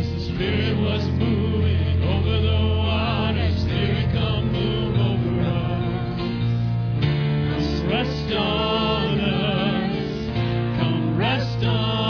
As the Spirit was moving over the waters, there it come move over us. Come rest on us. Come rest on us.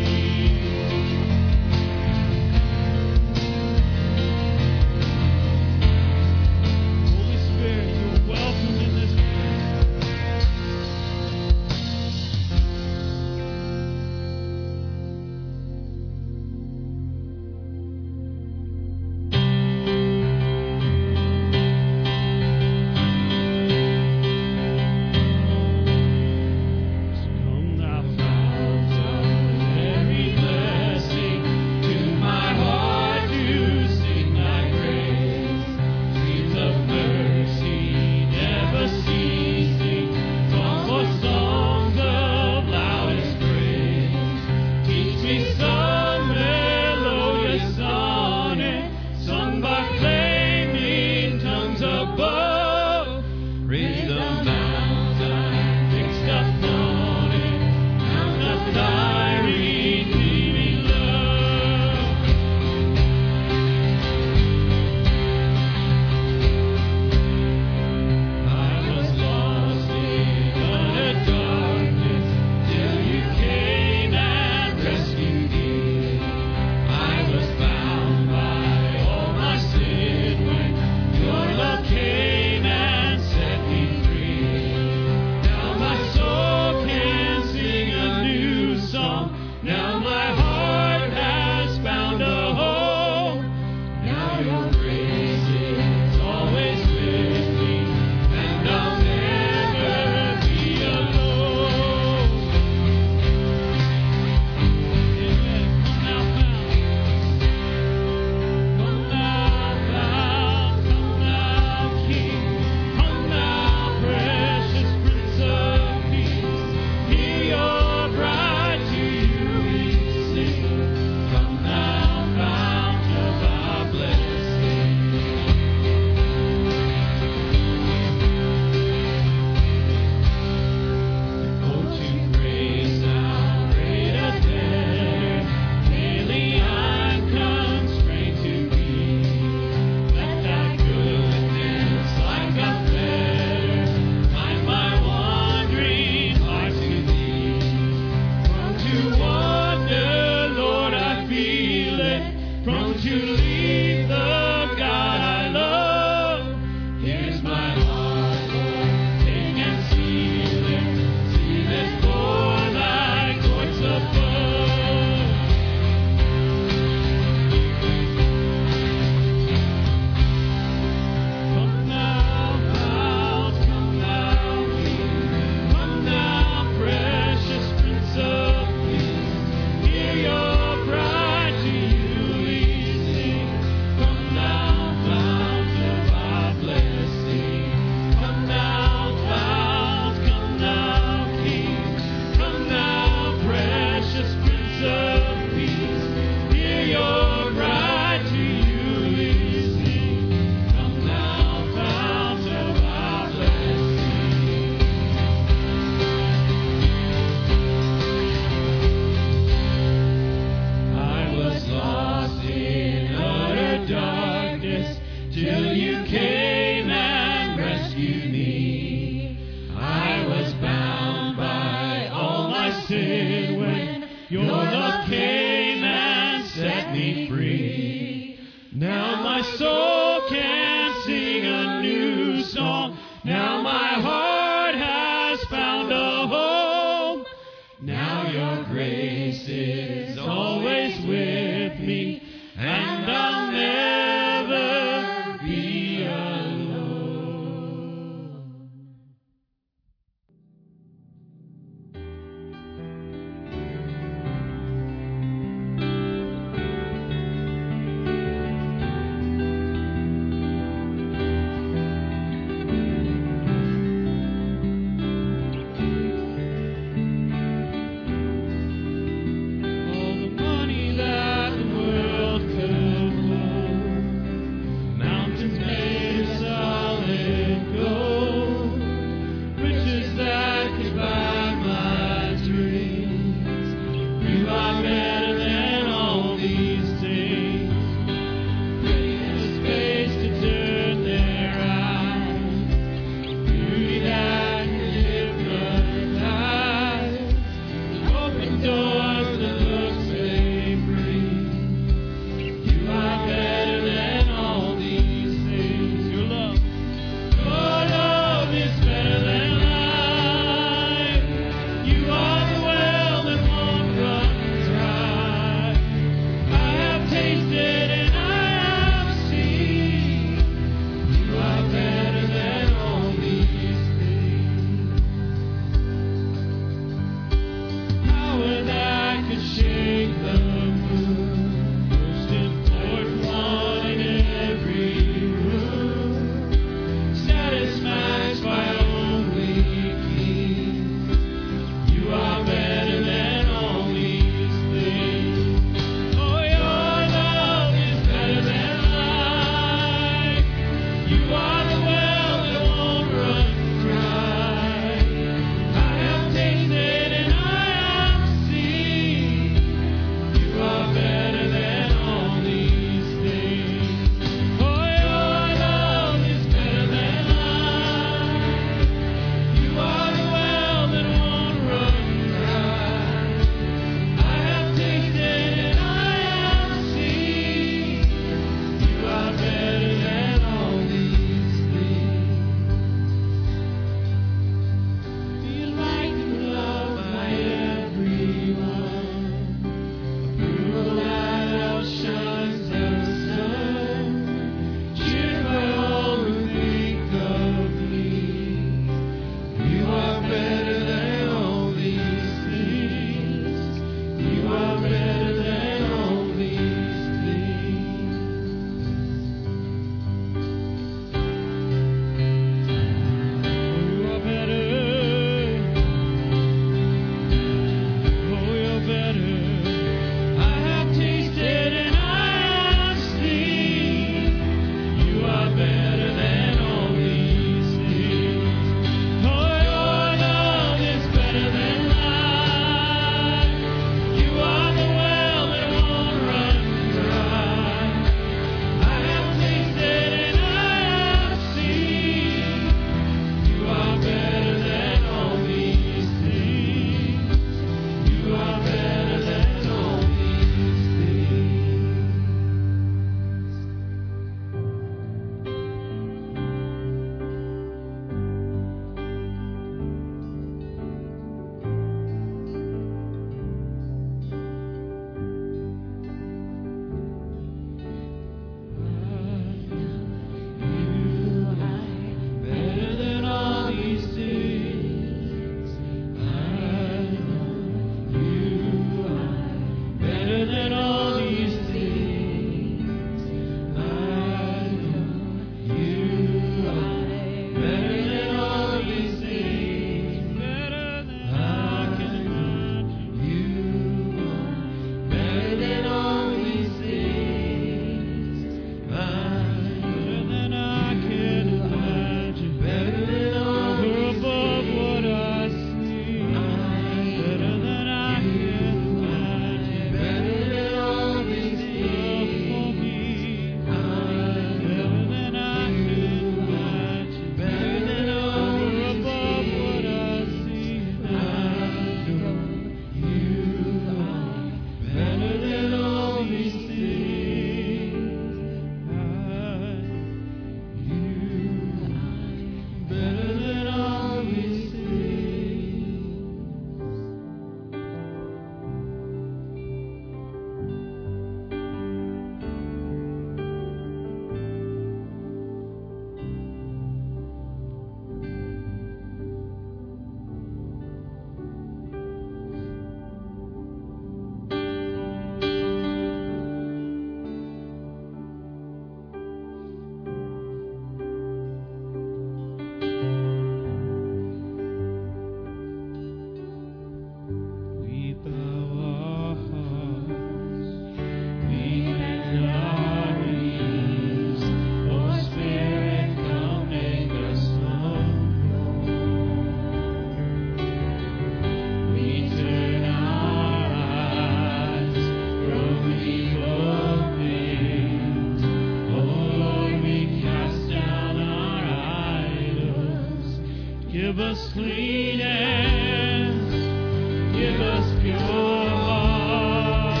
Give us clean air, give us pure heart,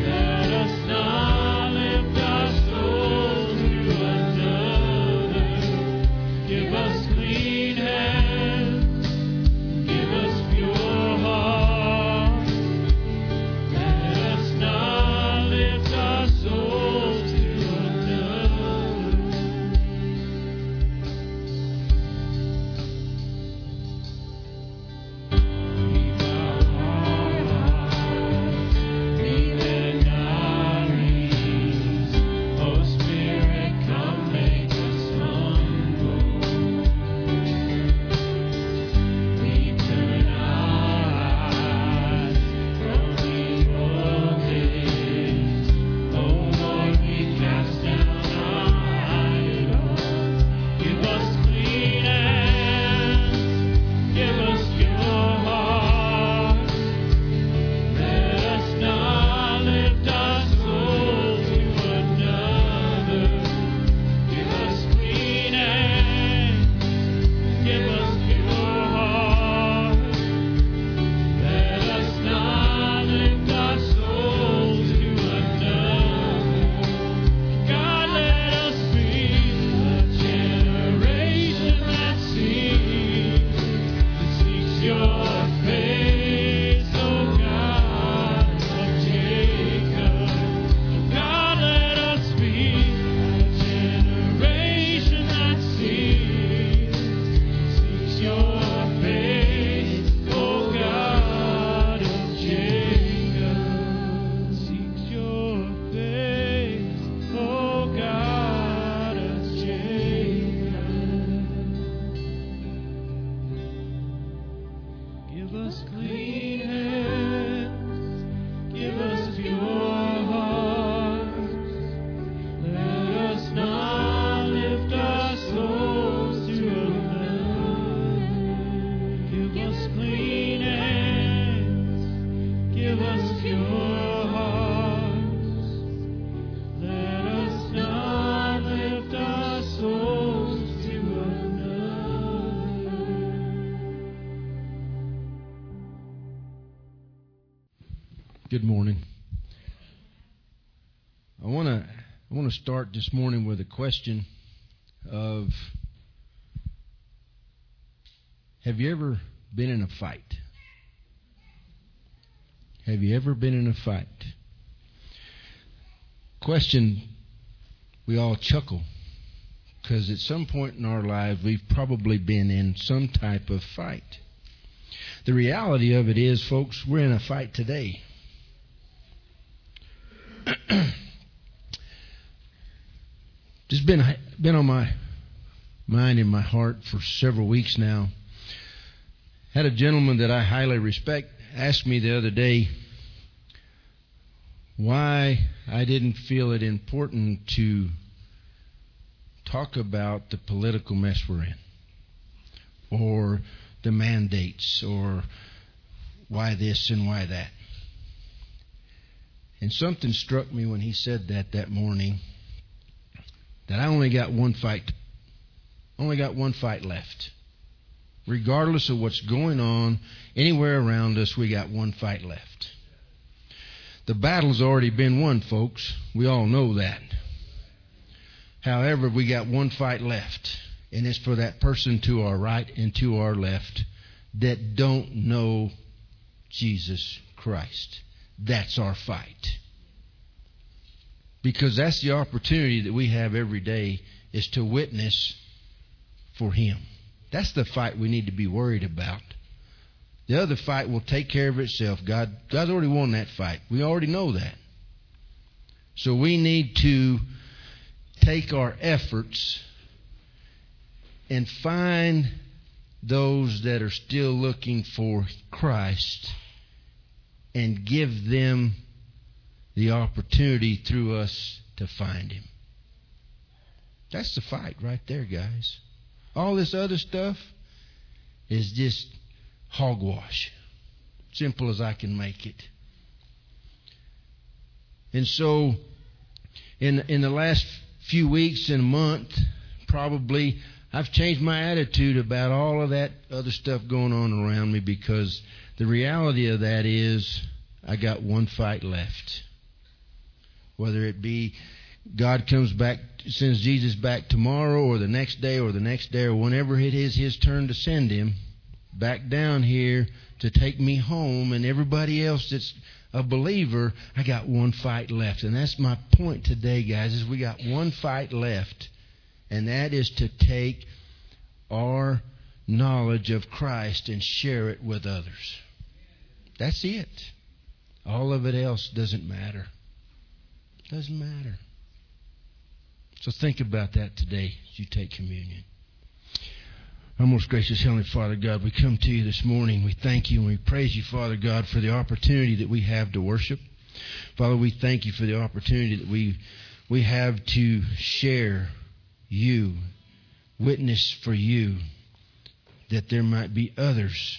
let us not lift our souls to another. Give us clean air, give us pure heart, let us not lift our souls to Good morning. I want to start this morning with a question of, have you ever been in a fight? Have you ever been in a fight? Question we all chuckle because at some point in our lives we've probably been in some type of fight. The reality of it is, folks, we're in a fight today. Just been on my mind and my heart for several weeks now. Had a gentleman that I highly respect ask me the other day why I didn't feel it important to talk about the political mess we're in, or the mandates, or why this and why that. And something struck me when he said that morning, that I only got one fight left. Regardless of what's going on anywhere around us, we got one fight left. The battle's already been won, folks. We all know that. However, we got one fight left, and it's for that person to our right and to our left that don't know Jesus Christ. That's our fight. Because that's the opportunity that we have every day, is to witness for Him. That's the fight we need to be worried about. The other fight will take care of itself. God's already won that fight. We already know that. So we need to take our efforts and find those that are still looking for Christ, and give them the opportunity through us to find Him. That's the fight right there, guys. All this other stuff is just hogwash. Simple as I can make it. And so, in the last few weeks and month, probably, I've changed my attitude about all of that other stuff going on around me, because the reality of that is I got one fight left. Whether it be God comes back, sends Jesus back tomorrow or the next day or whenever it is his turn to send him back down here to take me home and everybody else that's a believer, I got one fight left. And that's my point today, guys, is we got one fight left. And that is to take our knowledge of Christ and share it with others. That's it. All of it else doesn't matter. Doesn't matter. So think about that today as you take communion. Our most gracious Heavenly Father God, we come to you this morning. We thank you and we praise you, Father God, for the opportunity that we have to worship. Father, we thank you for the opportunity that we have to share you, witness for you, that there might be others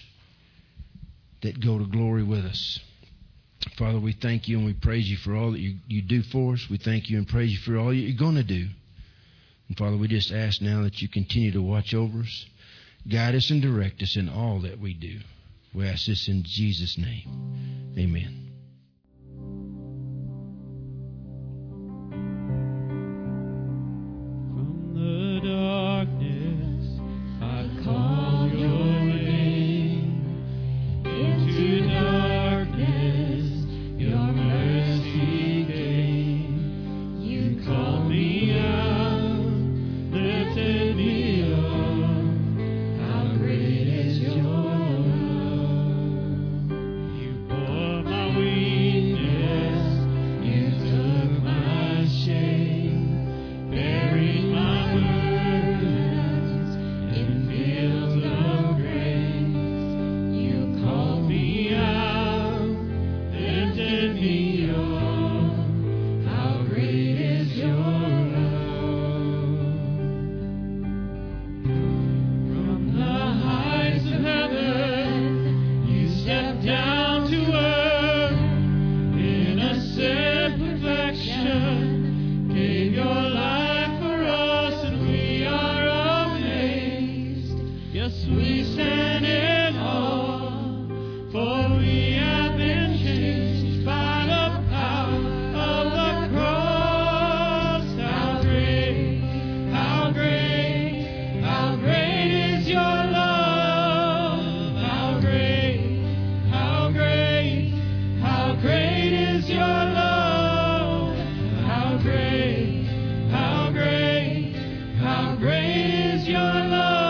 that go to glory with us. Father, we thank you and we praise you for all that you do for us. We thank you and praise you for all you're going to do. And Father, we just ask now that you continue to watch over us, guide us and direct us in all that we do. We ask this in Jesus' name. Amen. How great is your love?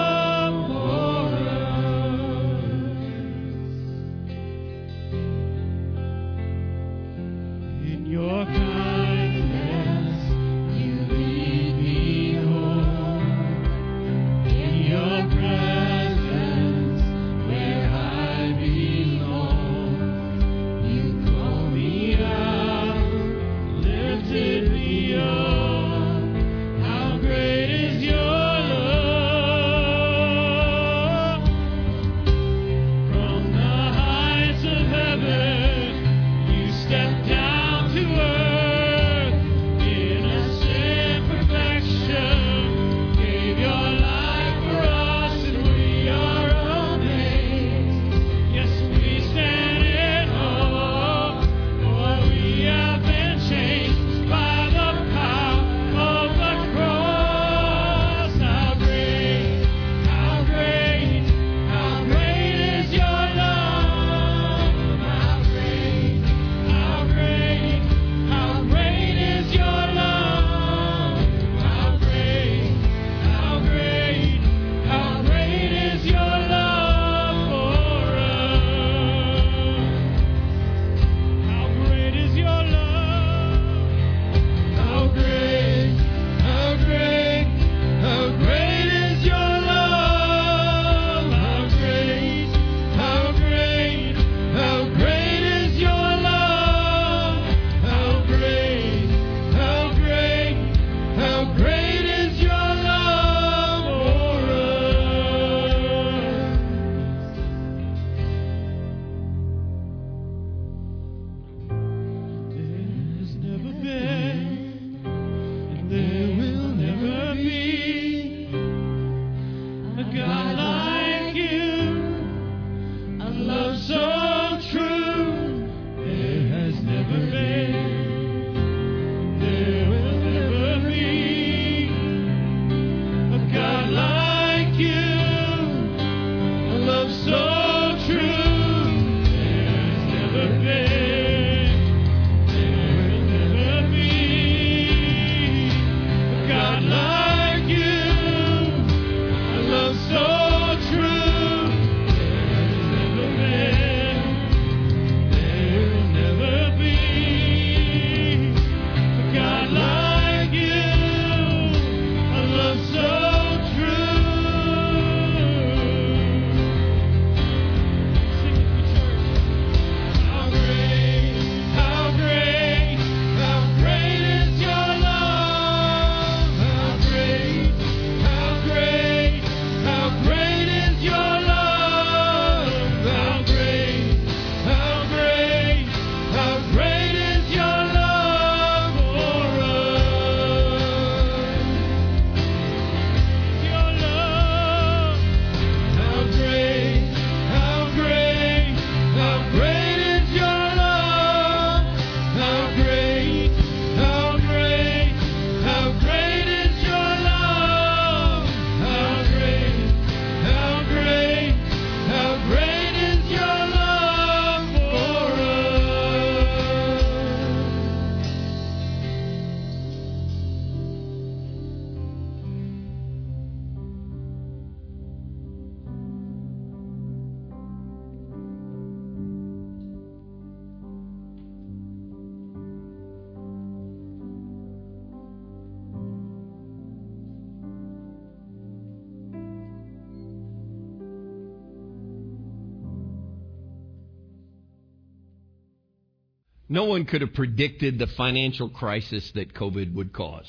No one could have predicted the financial crisis that COVID would cause.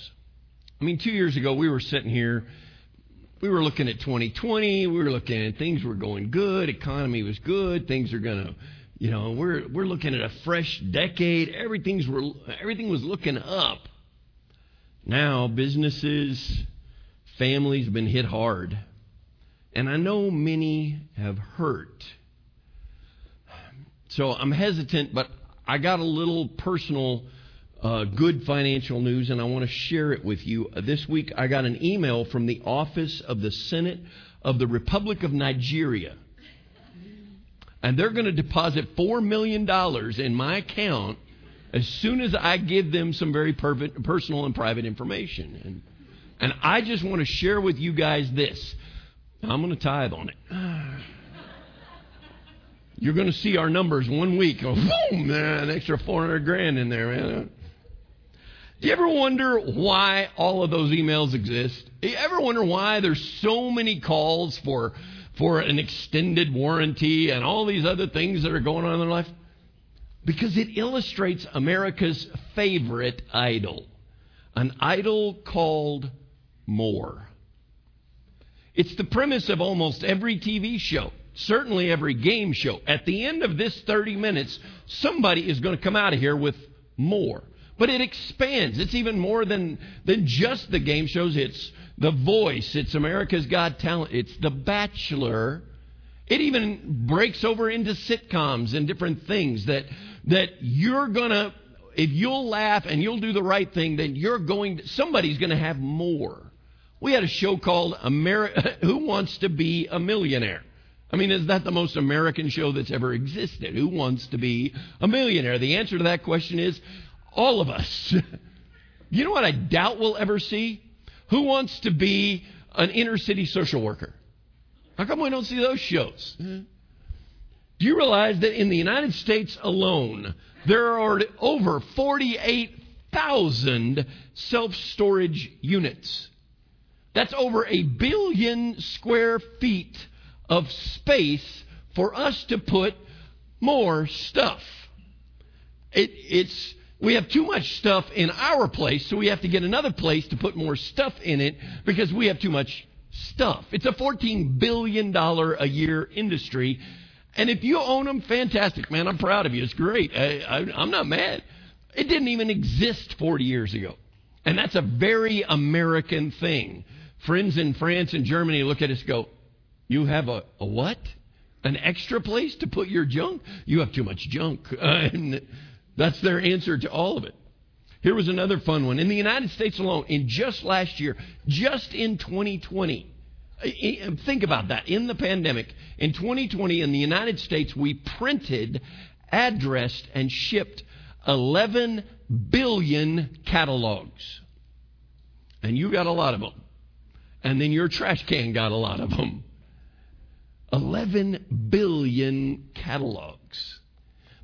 I mean, 2 years ago, we were sitting here, we were looking at 2020, we were looking at things were going good, economy was good, things are going to, you know, we're looking at a fresh decade, everything was looking up. Now, businesses, families have been hit hard. And I know many have hurt. So I'm hesitant, but I got a little personal good financial news, and I want to share it with you. This week I got an email from the office of the Senate of the Republic of Nigeria. And they're going to deposit $4 million in my account as soon as I give them some very personal and private information. And I just want to share with you guys this. I'm going to tithe on it. You're going to see our numbers 1 week. Oh, boom, an extra $400,000 in there, man. Do you ever wonder why all of those emails exist? Do you ever wonder why there's so many calls for an extended warranty and all these other things that are going on in their life? Because it illustrates America's favorite idol, an idol called more. It's the premise of almost every TV show, certainly every game show. At the end of this 30 minutes, somebody is going to come out of here with more. But it expands. It's even more than just the game shows. It's The Voice. It's America's Got Talent. It's The Bachelor. It even breaks over into sitcoms and different things that you're going to, if you'll laugh and you'll do the right thing, then somebody's going to have more. We had a show called Who Wants to Be a Millionaire? I mean, is that the most American show that's ever existed? Who wants to be a millionaire? The answer to that question is all of us. You know what I doubt we'll ever see? Who wants to be an inner city social worker? How come we don't see those shows? Do you realize that in the United States alone, there are over 48,000 self-storage units? That's over 1 billion square feet of space for us to put more stuff. We have too much stuff in our place, so we have to get another place to put more stuff in it because we have too much stuff. It's a $14 billion a year industry. And if you own them, fantastic, man. I'm proud of you. It's great. I'm not mad. It didn't even exist 40 years ago. And that's a very American thing. Friends in France and Germany look at us and go, you have a what? An extra place to put your junk? You have too much junk. And that's their answer to all of it. Here was another fun one. In the United States alone, in just last year, just in 2020, think about that. In the pandemic, in 2020, in the United States, we printed, addressed, and shipped 11 billion catalogs. And you got a lot of them. And then your trash can got a lot of them. 11 billion catalogs.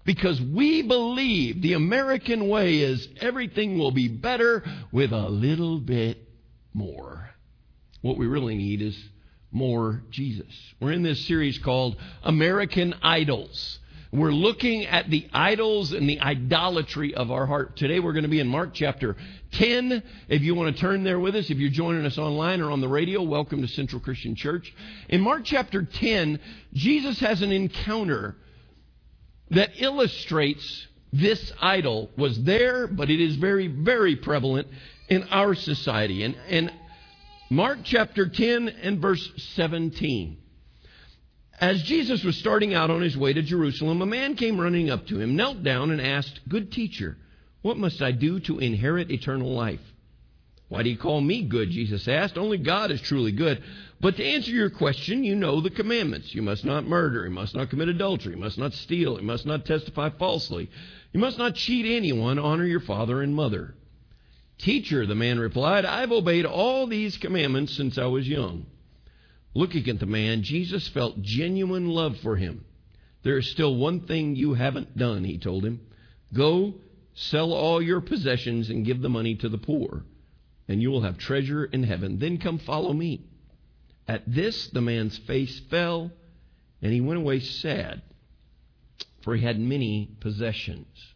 Because we believe the American way is everything will be better with a little bit more. What we really need is more Jesus. We're in this series called American Idols. We're looking at the idols and the idolatry of our heart. Today we're going to be in Mark chapter 10. If you want to turn there with us, if you're joining us online or on the radio, welcome to Central Christian Church. In Mark chapter 10, Jesus has an encounter that illustrates this idol was there, but it is very, very prevalent in our society. And Mark chapter 10 and verse 17. As Jesus was starting out on his way to Jerusalem, a man came running up to him, knelt down, and asked, "Good teacher, what must I do to inherit eternal life?" "Why do you call me good?" Jesus asked. "Only God is truly good. But to answer your question, you know the commandments. You must not murder. You must not commit adultery. You must not steal. You must not testify falsely. You must not cheat anyone. Honor your father and mother." "Teacher," the man replied, "I've obeyed all these commandments since I was young." Looking at the man, Jesus felt genuine love for him. "There is still one thing you haven't done," he told him. "Go, sell all your possessions and give the money to the poor, and you will have treasure in heaven. Then come follow me." At this, the man's face fell, and he went away sad, for he had many possessions.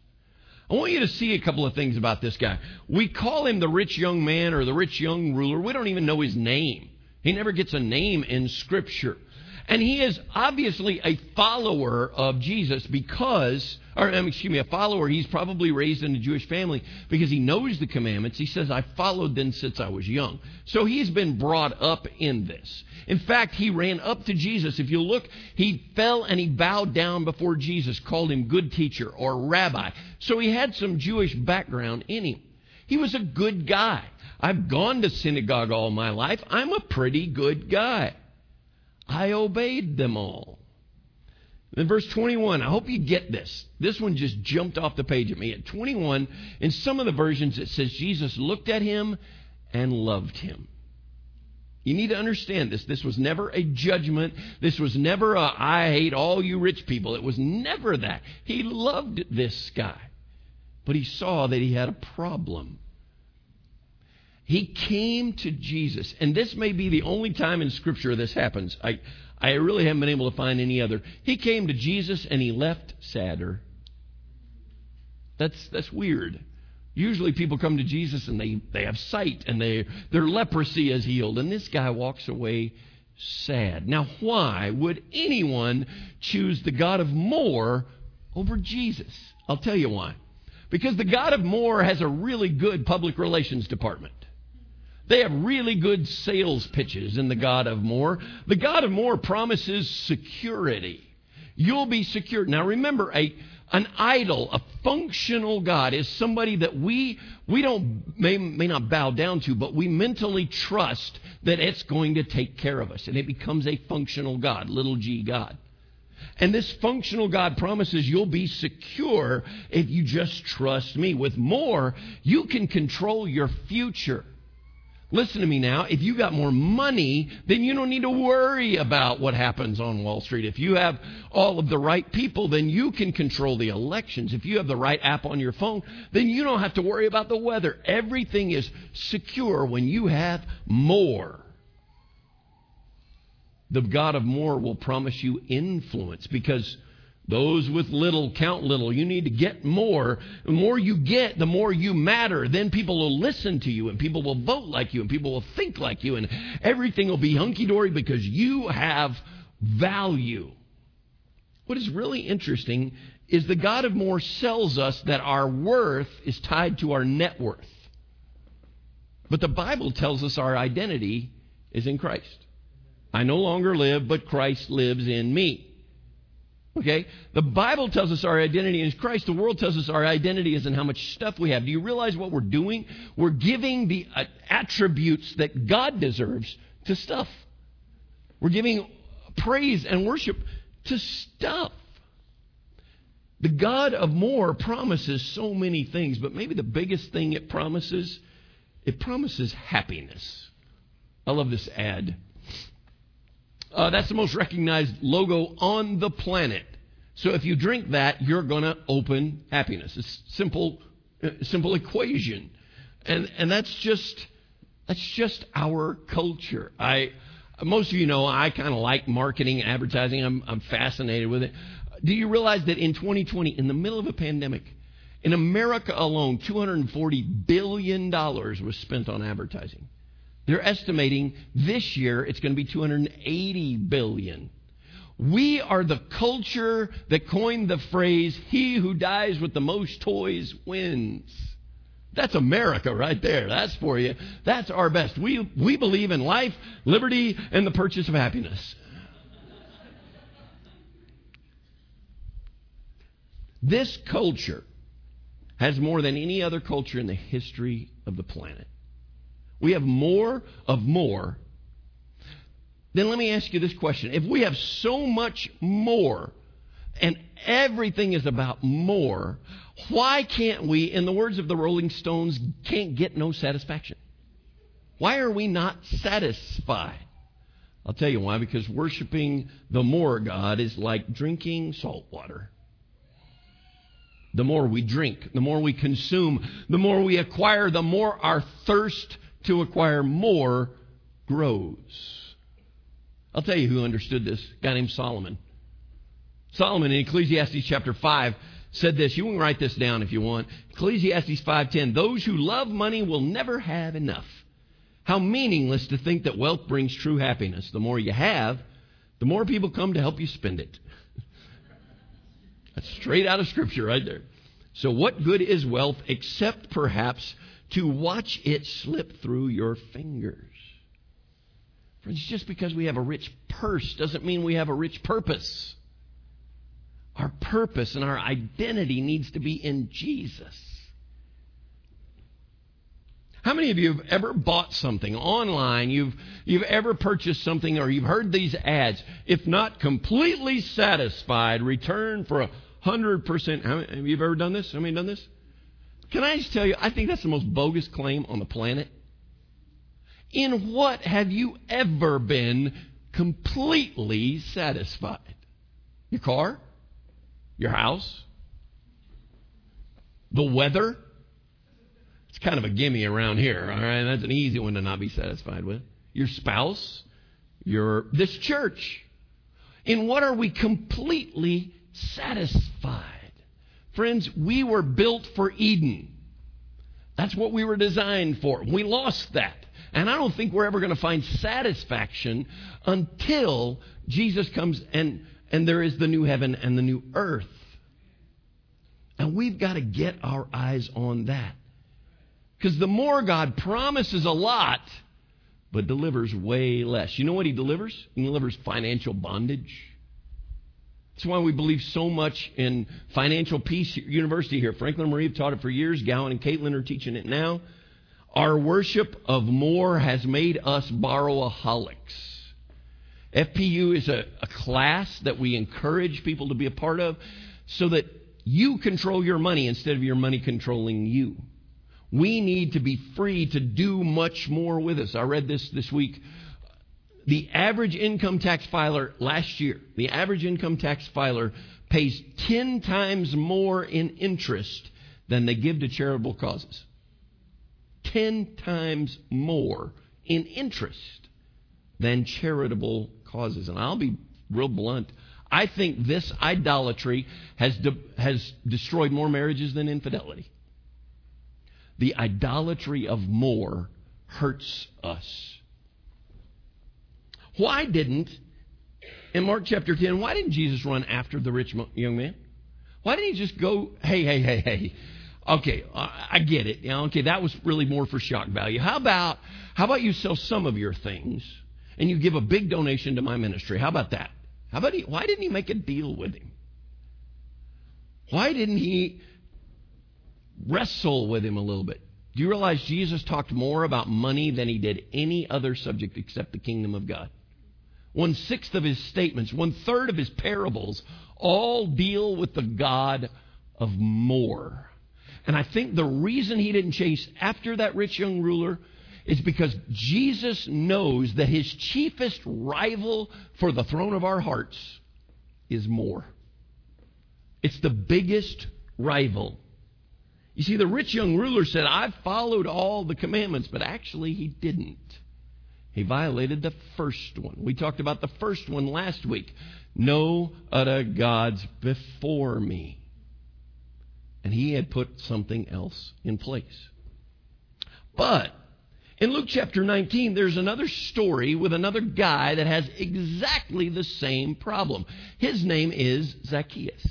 I want you to see a couple of things about this guy. We call him the rich young man or the rich young ruler. We don't even know his name. He never gets a name in Scripture. And he is obviously a follower of Jesus because, a follower. He's probably raised in a Jewish family because he knows the commandments. He says, I followed them since I was young. So he's been brought up in this. In fact, he ran up to Jesus. If you look, he fell and he bowed down before Jesus, called him good teacher or rabbi. So he had some Jewish background in him. He was a good guy. I've gone to synagogue all my life. I'm a pretty good guy. I obeyed them all. In verse 21, I hope you get this. This one just jumped off the page at me. At 21, in some of the versions it says Jesus looked at him and loved him. You need to understand this. This was never a judgment. This was never a, I hate all you rich people. It was never that. He loved this guy. But he saw that he had a problem. He came to Jesus, and this may be the only time in Scripture this happens. I really haven't been able to find any other. He came to Jesus, and he left sadder. That's weird. Usually people come to Jesus, and they have sight, and their leprosy is healed, and this guy walks away sad. Now, why would anyone choose the God of more over Jesus? I'll tell you why. Because the God of more has a really good public relations department. They have really good sales pitches in the God of more. The God of more promises security. You'll be secure. Now remember, an idol, a functional God, is somebody that we may not bow down to, but we mentally trust that it's going to take care of us. And it becomes a functional God, little g God. And this functional God promises you'll be secure if you just trust me. With more, you can control your future. Listen to me now. If you got more money, then you don't need to worry about what happens on Wall Street. If you have all of the right people, then you can control the elections. If you have the right app on your phone, then you don't have to worry about the weather. Everything is secure when you have more. The God of more will promise you influence because those with little count little. You need to get more. The more you get, the more you matter. Then people will listen to you and people will vote like you and people will think like you and everything will be hunky-dory because you have value. What is really interesting is the God of more sells us that our worth is tied to our net worth. But the Bible tells us our identity is in Christ. I no longer live, but Christ lives in me. Okay? The Bible tells us our identity is Christ. The world tells us our identity is in how much stuff we have. Do you realize what we're doing? We're giving the attributes that God deserves to stuff. We're giving praise and worship to stuff. The God of more promises so many things, but maybe the biggest thing it promises happiness. I love this ad. That's the most recognized logo on the planet. So if you drink that, you're going to open happiness. It's simple equation, and that's just our culture. Most of you know I kind of like marketing and advertising. I'm fascinated with it. Do you realize that in 2020, in the middle of a pandemic, in America alone, $240 billion was spent on advertising? They're estimating this year it's going to be $280 billion. We are the culture that coined the phrase, he who dies with the most toys wins. That's America right there. That's for you. That's our best. We believe in life, liberty, and the purchase of happiness. This culture has more than any other culture in the history of the planet. We have more of more. Then let me ask you this question. If we have so much more and everything is about more, why can't we, in the words of the Rolling Stones, can't get no satisfaction? Why are we not satisfied? I'll tell you why. Because worshiping the more God is like drinking salt water. The more we drink, the more we consume, the more we acquire, the more our thirst to acquire more grows. I'll tell you who understood this, a guy named Solomon. Solomon in Ecclesiastes chapter 5 said this. You can write this down if you want. Ecclesiastes 5:10. Those who love money will never have enough. How meaningless to think that wealth brings true happiness. The more you have, the more people come to help you spend it. That's straight out of Scripture right there. So what good is wealth except perhaps to watch it slip through your fingers? Friends, just because we have a rich purse doesn't mean we have a rich purpose. Our purpose and our identity needs to be in Jesus. How many of you have ever bought something online? You've ever purchased something, or you've heard these ads? If not completely satisfied, return for 100%. Have you ever done this? How many done this? Can I just tell you, I think that's the most bogus claim on the planet. In what have you ever been completely satisfied? Your car? Your house? The weather? It's kind of a gimme around here, all right? That's an easy one to not be satisfied with. Your spouse, this church. In what are we completely satisfied? Friends, we were built for Eden. That's what we were designed for. We lost that. And I don't think we're ever going to find satisfaction until Jesus comes and there is the new heaven and the new earth. And we've got to get our eyes on that. Because the more God promises a lot, but delivers way less. You know what He delivers? He delivers financial bondage. That's why we believe so much in Financial Peace University here. Franklin and Marie have taught it for years. Gowan and Caitlin are teaching it now. Our worship of more has made us borrowaholics. FPU is a class that we encourage people to be a part of so that you control your money instead of your money controlling you. We need to be free to do much more with us. I read this week. The average income tax filer last year, the average income tax filer pays 10 times more in interest than they give to charitable causes. 10 times more in interest than charitable causes. And I'll be real blunt. I think this idolatry has destroyed more marriages than infidelity. The idolatry of more hurts us. Why didn't, in Mark chapter 10, why didn't Jesus run after the rich young man? Why didn't He just go, hey. Okay, I get it. Okay, that was really more for shock value. How about you sell some of your things and you give a big donation to my ministry? How about that? Why didn't He make a deal with him? Why didn't He wrestle with him a little bit? Do you realize Jesus talked more about money than He did any other subject except the kingdom of God? 1/6 of His statements, 1/3 of His parables, all deal with the God of more. And I think the reason He didn't chase after that rich young ruler is because Jesus knows that His chiefest rival for the throne of our hearts is more. It's the biggest rival. You see, the rich young ruler said, I've followed all the commandments, but actually he didn't. He violated the first one. We talked about the first one last week. No other gods before me. And he had put something else in place. But in Luke chapter 19, there's another story with another guy that has exactly the same problem. His name is Zacchaeus.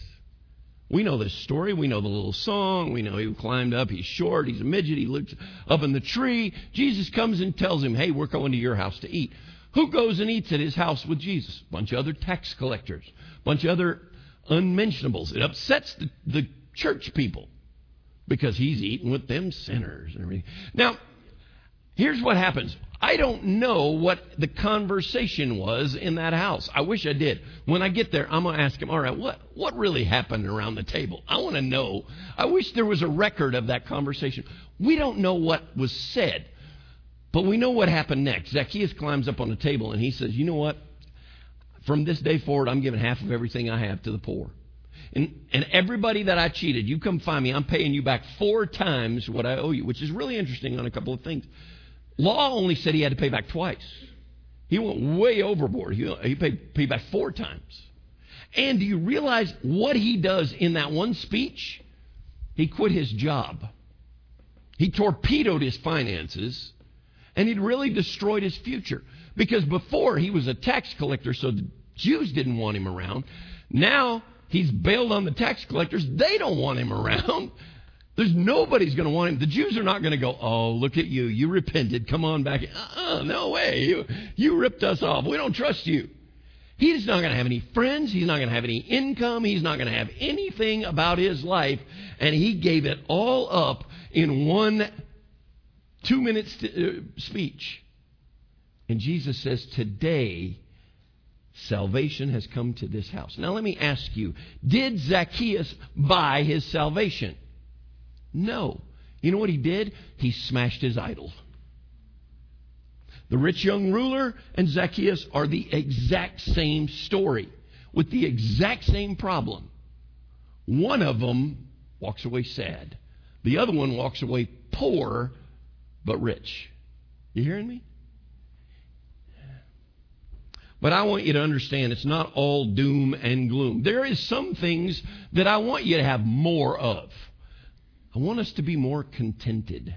We know this story. We know the little song. We know he climbed up. He's short. He's a midget. He looks up in the tree. Jesus comes and tells him, hey, we're going to your house to eat. Who goes and eats at his house with Jesus? A bunch of other tax collectors. A bunch of other unmentionables. It upsets the church people because he's eating with them sinners and everything. Now, here's what happens. I don't know what the conversation was in that house. I wish I did. When I get there, I'm going to ask him, all right, what really happened around the table? I want to know. I wish there was a record of that conversation. We don't know what was said, but we know what happened next. Zacchaeus climbs up on the table, and he says, you know what? From this day forward, I'm giving half of everything I have to the poor. And everybody that I cheated, you come find me. I'm paying you back 4 times what I owe you, which is really interesting on a couple of things. Law only said he had to pay back twice. He went way overboard. He paid back 4 times. And do you realize what he does in that one speech? He quit his job. He torpedoed his finances, and he'd really destroyed his future. Because before, he was a tax collector, so the Jews didn't want him around. Now, he's bailed on the tax collectors. They don't want him around. There's nobody's going to want him. The Jews are not going to go, oh, look at you. You repented. Come on back. No way. You ripped us off. We don't trust you. He's not going to have any friends. He's not going to have any income. He's not going to have anything about his life. And he gave it all up in one 2-minute speech. And Jesus says, today, salvation has come to this house. Now, let me ask you, did Zacchaeus buy his salvation? No. You know what he did? He smashed his idol. The rich young ruler and Zacchaeus are the exact same story with the exact same problem. One of them walks away sad. The other one walks away poor but rich. You hearing me? But I want you to understand it's not all doom and gloom. There is some things that I want you to have more of. I want us to be more contented.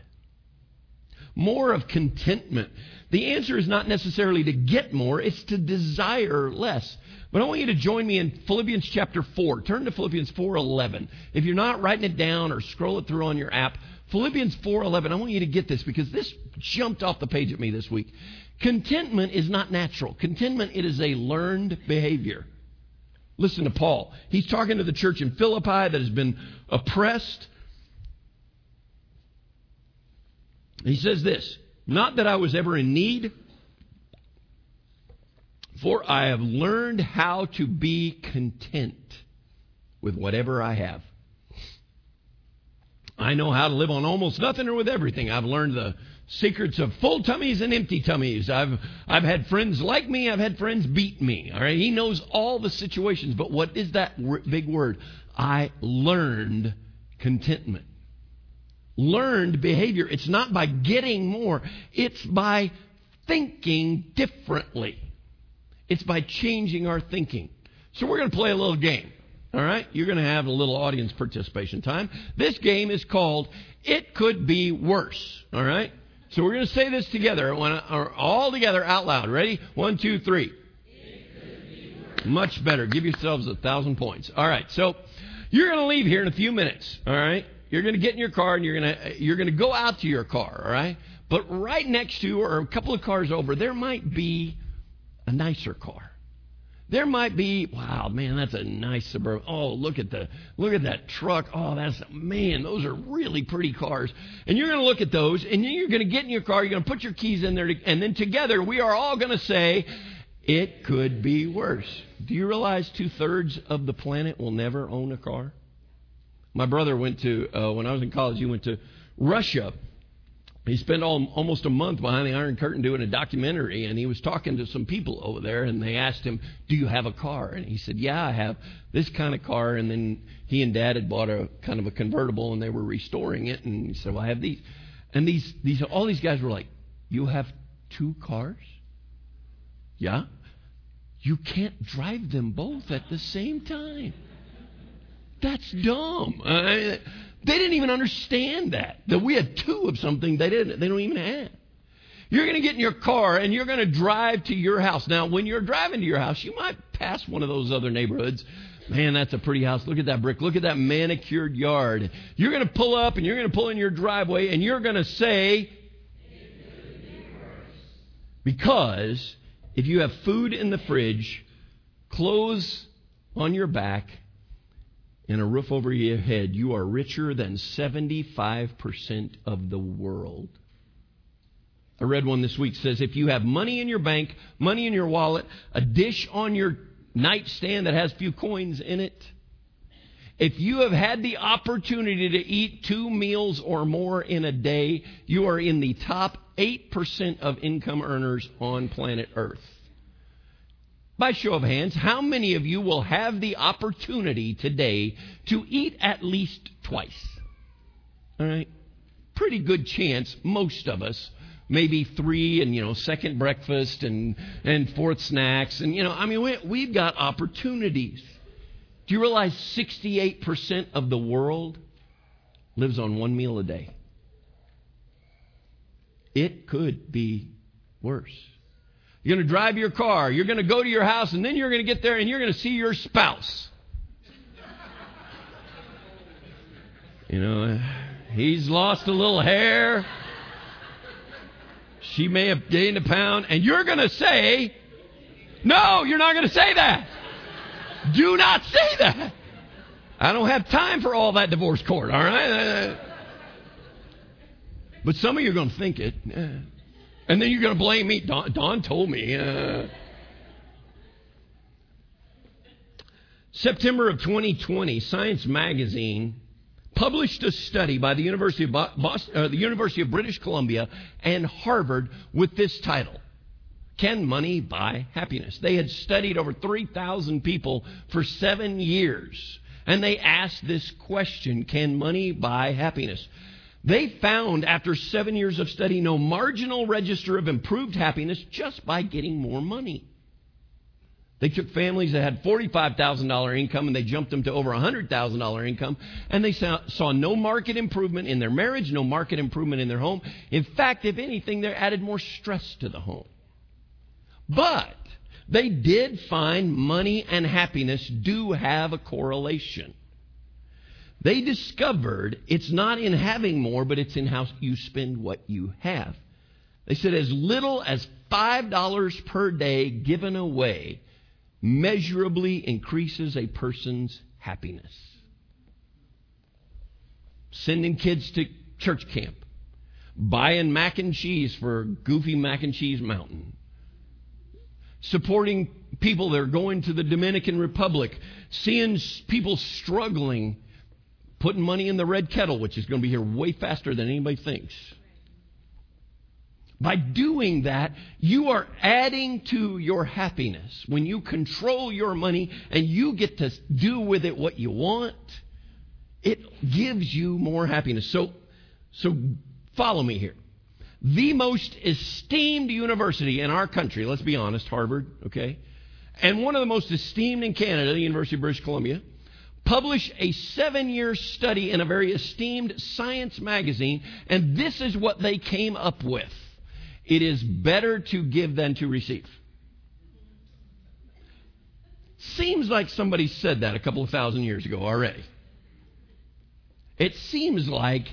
More of contentment. The answer is not necessarily to get more, it's to desire less. But I want you to join me in Philippians chapter 4. Turn to Philippians 4:11. If you're not writing it down or scroll it through on your app, Philippians 4:11, I want you to get this because this jumped off the page at me this week. Contentment is not natural. Contentment, it is a learned behavior. Listen to Paul. He's talking to the church in Philippi that has been oppressed. He says this, not that I was ever in need, for I have learned how to be content with whatever I have. I know how to live on almost nothing or with everything. I've learned the secrets of full tummies and empty tummies. I've had friends like me. I've had friends beat me. All right. He knows all the situations. But what is that big word? I learned contentment. Learned behavior. It's not by getting more. It's by thinking differently. It's by changing our thinking. So we're going to play a little game. All right? You're going to have a little audience participation time. This game is called It Could Be Worse. All right? So we're going to say this together, all together out loud. Ready? 1, 2, 3. It could be worse. Much better. Give yourselves 1,000 points. All right. So you're going to leave here in a few minutes. All right? You're going to get in your car and you're going to go out to your car. All right? But right next to or a couple of cars over, there might be a nicer car. There might be, wow, man, that's a nice Suburban. Oh, look at that truck. Oh, those are really pretty cars. And you're going to look at those, and then you're going to get in your car. You're going to put your keys in there, and then together we are all going to say, it could be worse. Do you realize 2/3 of the planet will never own a car? My brother went to, when I was in college, he went to Russia. He spent almost a month behind the Iron Curtain doing a documentary, and he was talking to some people over there, and they asked him, do you have a car? And he said, yeah, I have this kind of car. And then he and Dad had bought a kind of a convertible, and they were restoring it. And he said, well, I have these. And these all these guys were like, you have 2 cars? Yeah. You can't drive them both at the same time. That's dumb. They didn't even understand that we had 2 of something they don't even have. You're going to get in your car and you're going to drive to your house. Now, when you're driving to your house, you might pass one of those other neighborhoods. Man, that's a pretty house. Look at that brick. Look at that manicured yard. You're going to pull up and you're going to pull in your driveway and you're going to say, because if you have food in the fridge, clothes on your back, and a roof over your head, you are richer than 75% of the world. I read one this week says, if you have money in your bank, money in your wallet, a dish on your nightstand that has few coins in it, if you have had the opportunity to eat 2 meals or more in a day, you are in the top 8% of income earners on planet Earth. By show of hands, how many of you will have the opportunity today to eat at least twice? All right. Pretty good chance, most of us. Maybe 3 and, second breakfast and fourth snacks. And, we've got opportunities. Do you realize 68% of the world lives on one meal a day? It could be worse. You're going to drive your car, you're going to go to your house, and then you're going to get there and you're going to see your spouse. You know, he's lost a little hair. She may have gained a pound. And you're going to say, no, you're not going to say that. Do not say that. I don't have time for all that divorce court, all right? But some of you are going to think it. And then you're going to blame me. Don told me. September of 2020, Science Magazine published a study by the University of Boston, the University of British Columbia and Harvard with this title, Can Money Buy Happiness? They had studied over 3,000 people for 7 years, and they asked this question, can money buy happiness? They found after 7 years of study no marginal register of improved happiness just by getting more money. They took families that had $45,000 income and they jumped them to over $100,000 income, and they saw no market improvement in their marriage, no market improvement in their home. In fact, if anything, they added more stress to the home. But they did find money and happiness do have a correlation. They discovered it's not in having more, but it's in how you spend what you have. They said as little as $5 per day given away measurably increases a person's happiness. Sending kids to church camp, buying mac and cheese for Goofy Mac and Cheese Mountain, supporting people that are going to the Dominican Republic, seeing people struggling, putting money in the red kettle, which is going to be here way faster than anybody thinks. By doing that, you are adding to your happiness. When you control your money and you get to do with it what you want, it gives you more happiness. So follow me here. The most esteemed university in our country, let's be honest, Harvard, okay? And one of the most esteemed in Canada, the University of British Columbia, published a 7-year study in a very esteemed Science magazine, and this is what they came up with. It is better to give than to receive. Seems like somebody said that a couple of thousand years ago already. It seems like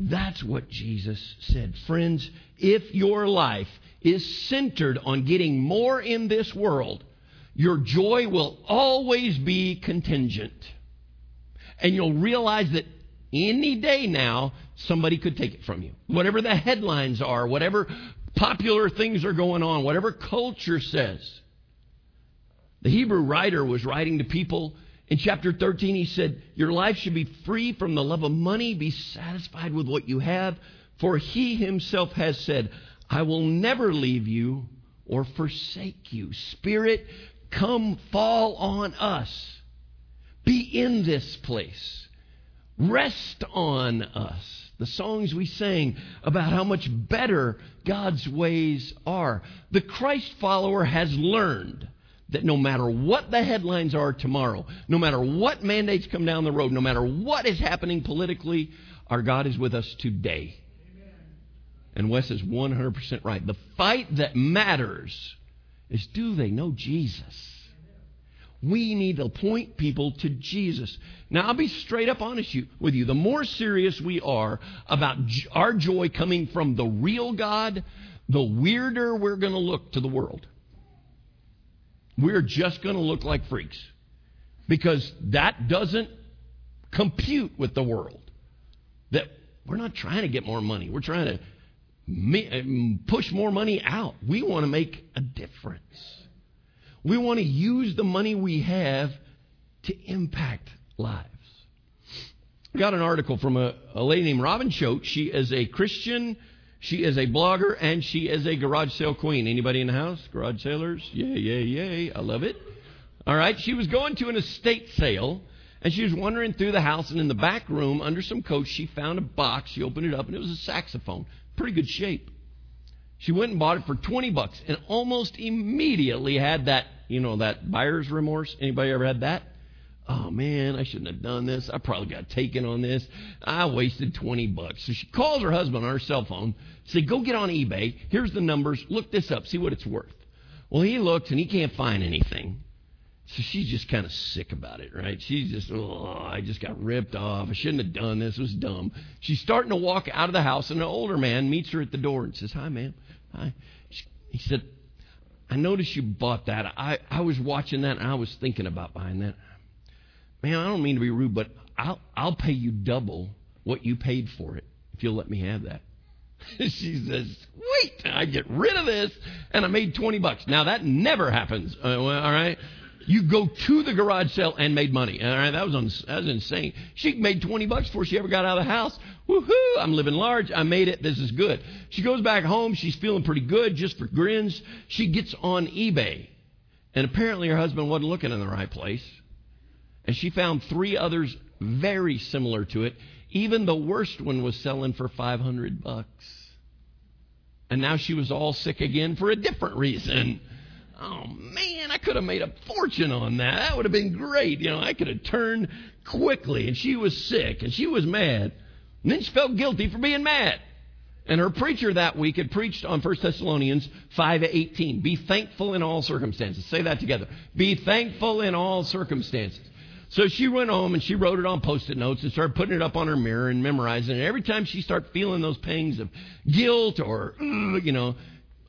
that's what Jesus said. Friends, if your life is centered on getting more in this world, your joy will always be contingent. And you'll realize that any day now, somebody could take it from you. Whatever the headlines are, whatever popular things are going on, whatever culture says. The Hebrew writer was writing to people in chapter 13. He said, your life should be free from the love of money. Be satisfied with what you have. For he himself has said, I will never leave you or forsake you. Spirit, come fall on us. Be in this place. Rest on us. The songs we sang about how much better God's ways are. The Christ follower has learned that no matter what the headlines are tomorrow, no matter what mandates come down the road, no matter what is happening politically, our God is with us today. Amen. And Wes is 100% right. The fight that matters is, do they know Jesus? We need to point people to Jesus. Now, I'll be straight up honest with you. The more serious we are about our joy coming from the real God, the weirder we're going to look to the world. We're just going to look like freaks because that doesn't compute with the world. That we're not trying to get more money. We're trying to push more money out. We want to make a difference. We want to use the money we have to impact lives. I got an article from a lady named Robin Choate. She is a Christian, she is a blogger, and she is a garage sale queen. Anybody in the house? Garage sailors? Yay, yay, yay. I love it. All right. She was going to an estate sale, and she was wandering through the house, and in the back room under some coats, she found a box. She opened it up, and it was a saxophone. Pretty good shape. She went and bought it for $20 and almost immediately had that, you know, that buyer's remorse. Anybody ever had that? oh, man, I shouldn't have done this. I probably got taken on this. I wasted $20. So she calls her husband on her cell phone, said, go get on eBay. Here's the numbers. Look this up. See what it's worth. Well, he looks, and he can't find anything. So she's just kind of sick about it, right? She's just, oh, I just got ripped off. I shouldn't have done this. It was dumb. She's starting to walk out of the house, and an older man meets her at the door and says, hi, ma'am. Hi. He said, I noticed you bought that. I was watching that, and I was thinking about buying that. Man, I don't mean to be rude, but I'll pay you double what you paid for it if you'll let me have that. She says, wait, I get rid of this, and I made $20. Now, that never happens, all right? You go to the garage sale and made money. All right, that was insane. She made $20 before she ever got out of the house. Woohoo, I'm living large. I made it. This is good. She goes back home. She's feeling pretty good just for grins. She gets on eBay, and apparently her husband wasn't looking in the right place. And she found three others very similar to it. Even the worst one was selling for $500. And now she was all sick again for a different reason. Oh, man, I could have made a fortune on that. That would have been great. You know, I could have turned quickly. And she was sick, and she was mad. And then she felt guilty for being mad. And her preacher that week had preached on 1 Thessalonians 5:18. Be thankful in all circumstances. Say that together. Be thankful in all circumstances. So she went home, and she wrote it on Post-it notes and started putting it up on her mirror and memorizing it. Every time she started feeling those pangs of guilt or, you know,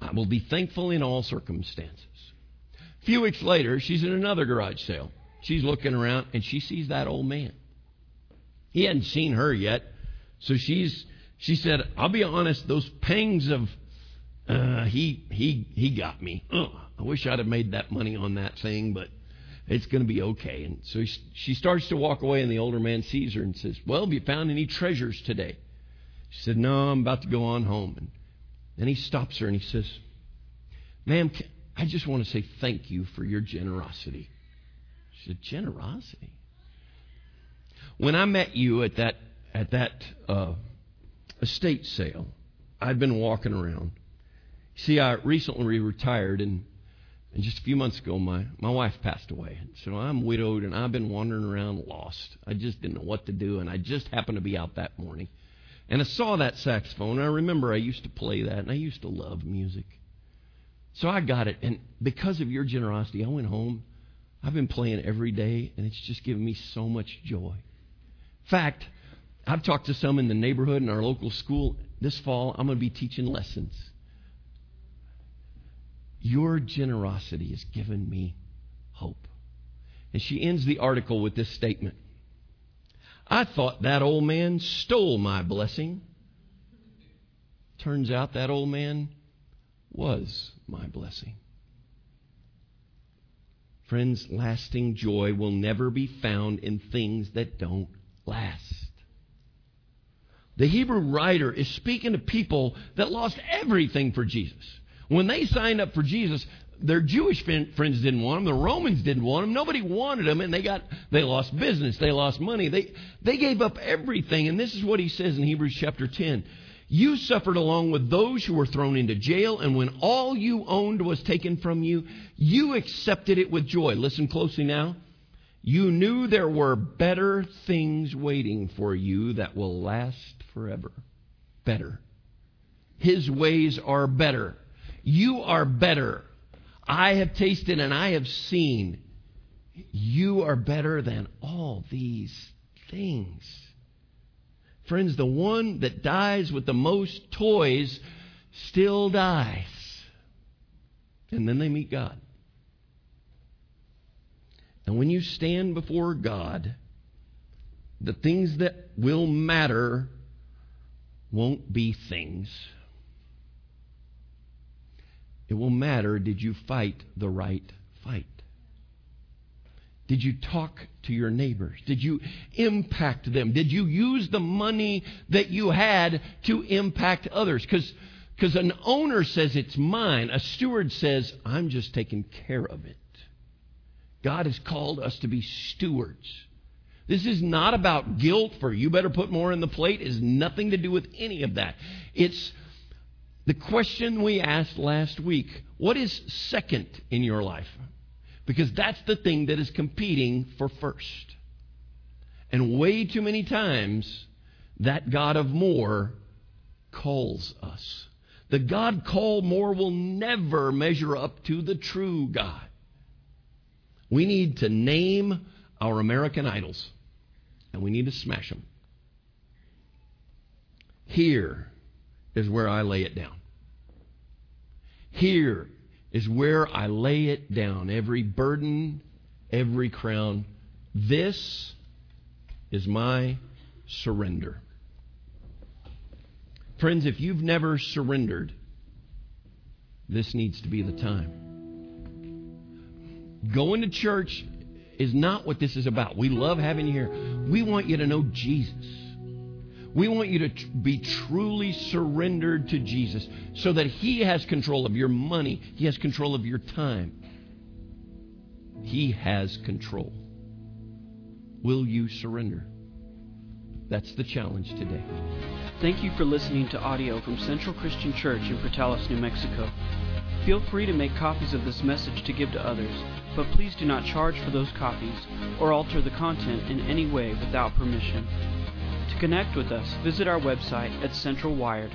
I will be thankful in all circumstances. A few weeks later, she's in another garage sale. She's looking around, and she sees that old man. He hadn't seen her yet, so she said, I'll be honest, those pangs of, he got me. I wish I'd have made that money on that thing, but it's going to be okay. And so she starts to walk away, and the older man sees her and says, well, have you found any treasures today? She said, no, I'm about to go on home. And then he stops her, and he says, ma'am, I just want to say thank you for your generosity. She said, generosity? When I met you at that estate sale, I'd been walking around. See, I recently retired, and just a few months ago, my wife passed away. And so I'm widowed, and I've been wandering around lost. I just didn't know what to do, and I just happened to be out that morning. And I saw that saxophone, and I remember I used to play that, and I used to love music. So I got it, and because of your generosity, I went home. I've been playing every day, and it's just given me so much joy. In fact, I've talked to some in the neighborhood in our local school. This fall, I'm going to be teaching lessons. Your generosity has given me hope. And she ends the article with this statement. I thought that old man stole my blessing. Turns out that old man was my blessing. Friends, lasting joy will never be found in things that don't last. The Hebrew writer is speaking to people that lost everything for Jesus. When they signed up for Jesus, their Jewish friends didn't want them. The Romans didn't want them. Nobody wanted them, and they lost business. They lost money. They gave up everything. And this is what he says in Hebrews chapter 10. You suffered along with those who were thrown into jail, and when all you owned was taken from you, you accepted it with joy. Listen closely now. You knew there were better things waiting for you that will last forever. Better. His ways are better. You are better. I have tasted and I have seen. You are better than all these things. Friends, the one that dies with the most toys still dies. And then they meet God. And when you stand before God, the things that will matter won't be things. It will matter, did you fight the right fight? Did you talk to your neighbors? Did you impact them? Did you use the money that you had to impact others? Because an owner says it's mine. A steward says, I'm just taking care of it. God has called us to be stewards. This is not about guilt for you better put more in the plate. It has nothing to do with any of that. It's the question we asked last week, what is second in your life? because that's the thing that is competing for first. And way too many times, that God of more calls us. The God called more will never measure up to the true God. We need to name our American idols, and we need to smash them. Here is where I lay it down. Here is where I lay it down. Every burden, every crown. This is my surrender. Friends, if you've never surrendered, this needs to be the time. Going to church is not what this is about. We love having you here. We want you to know Jesus. We want you to be truly surrendered to Jesus so that He has control of your money. He has control of your time. He has control. Will you surrender? That's the challenge today. Thank you for listening to audio from Central Christian Church in Portales, New Mexico. Feel free to make copies of this message to give to others, but please do not charge for those copies or alter the content in any way without permission. To connect with us, visit our website at centralwired.org.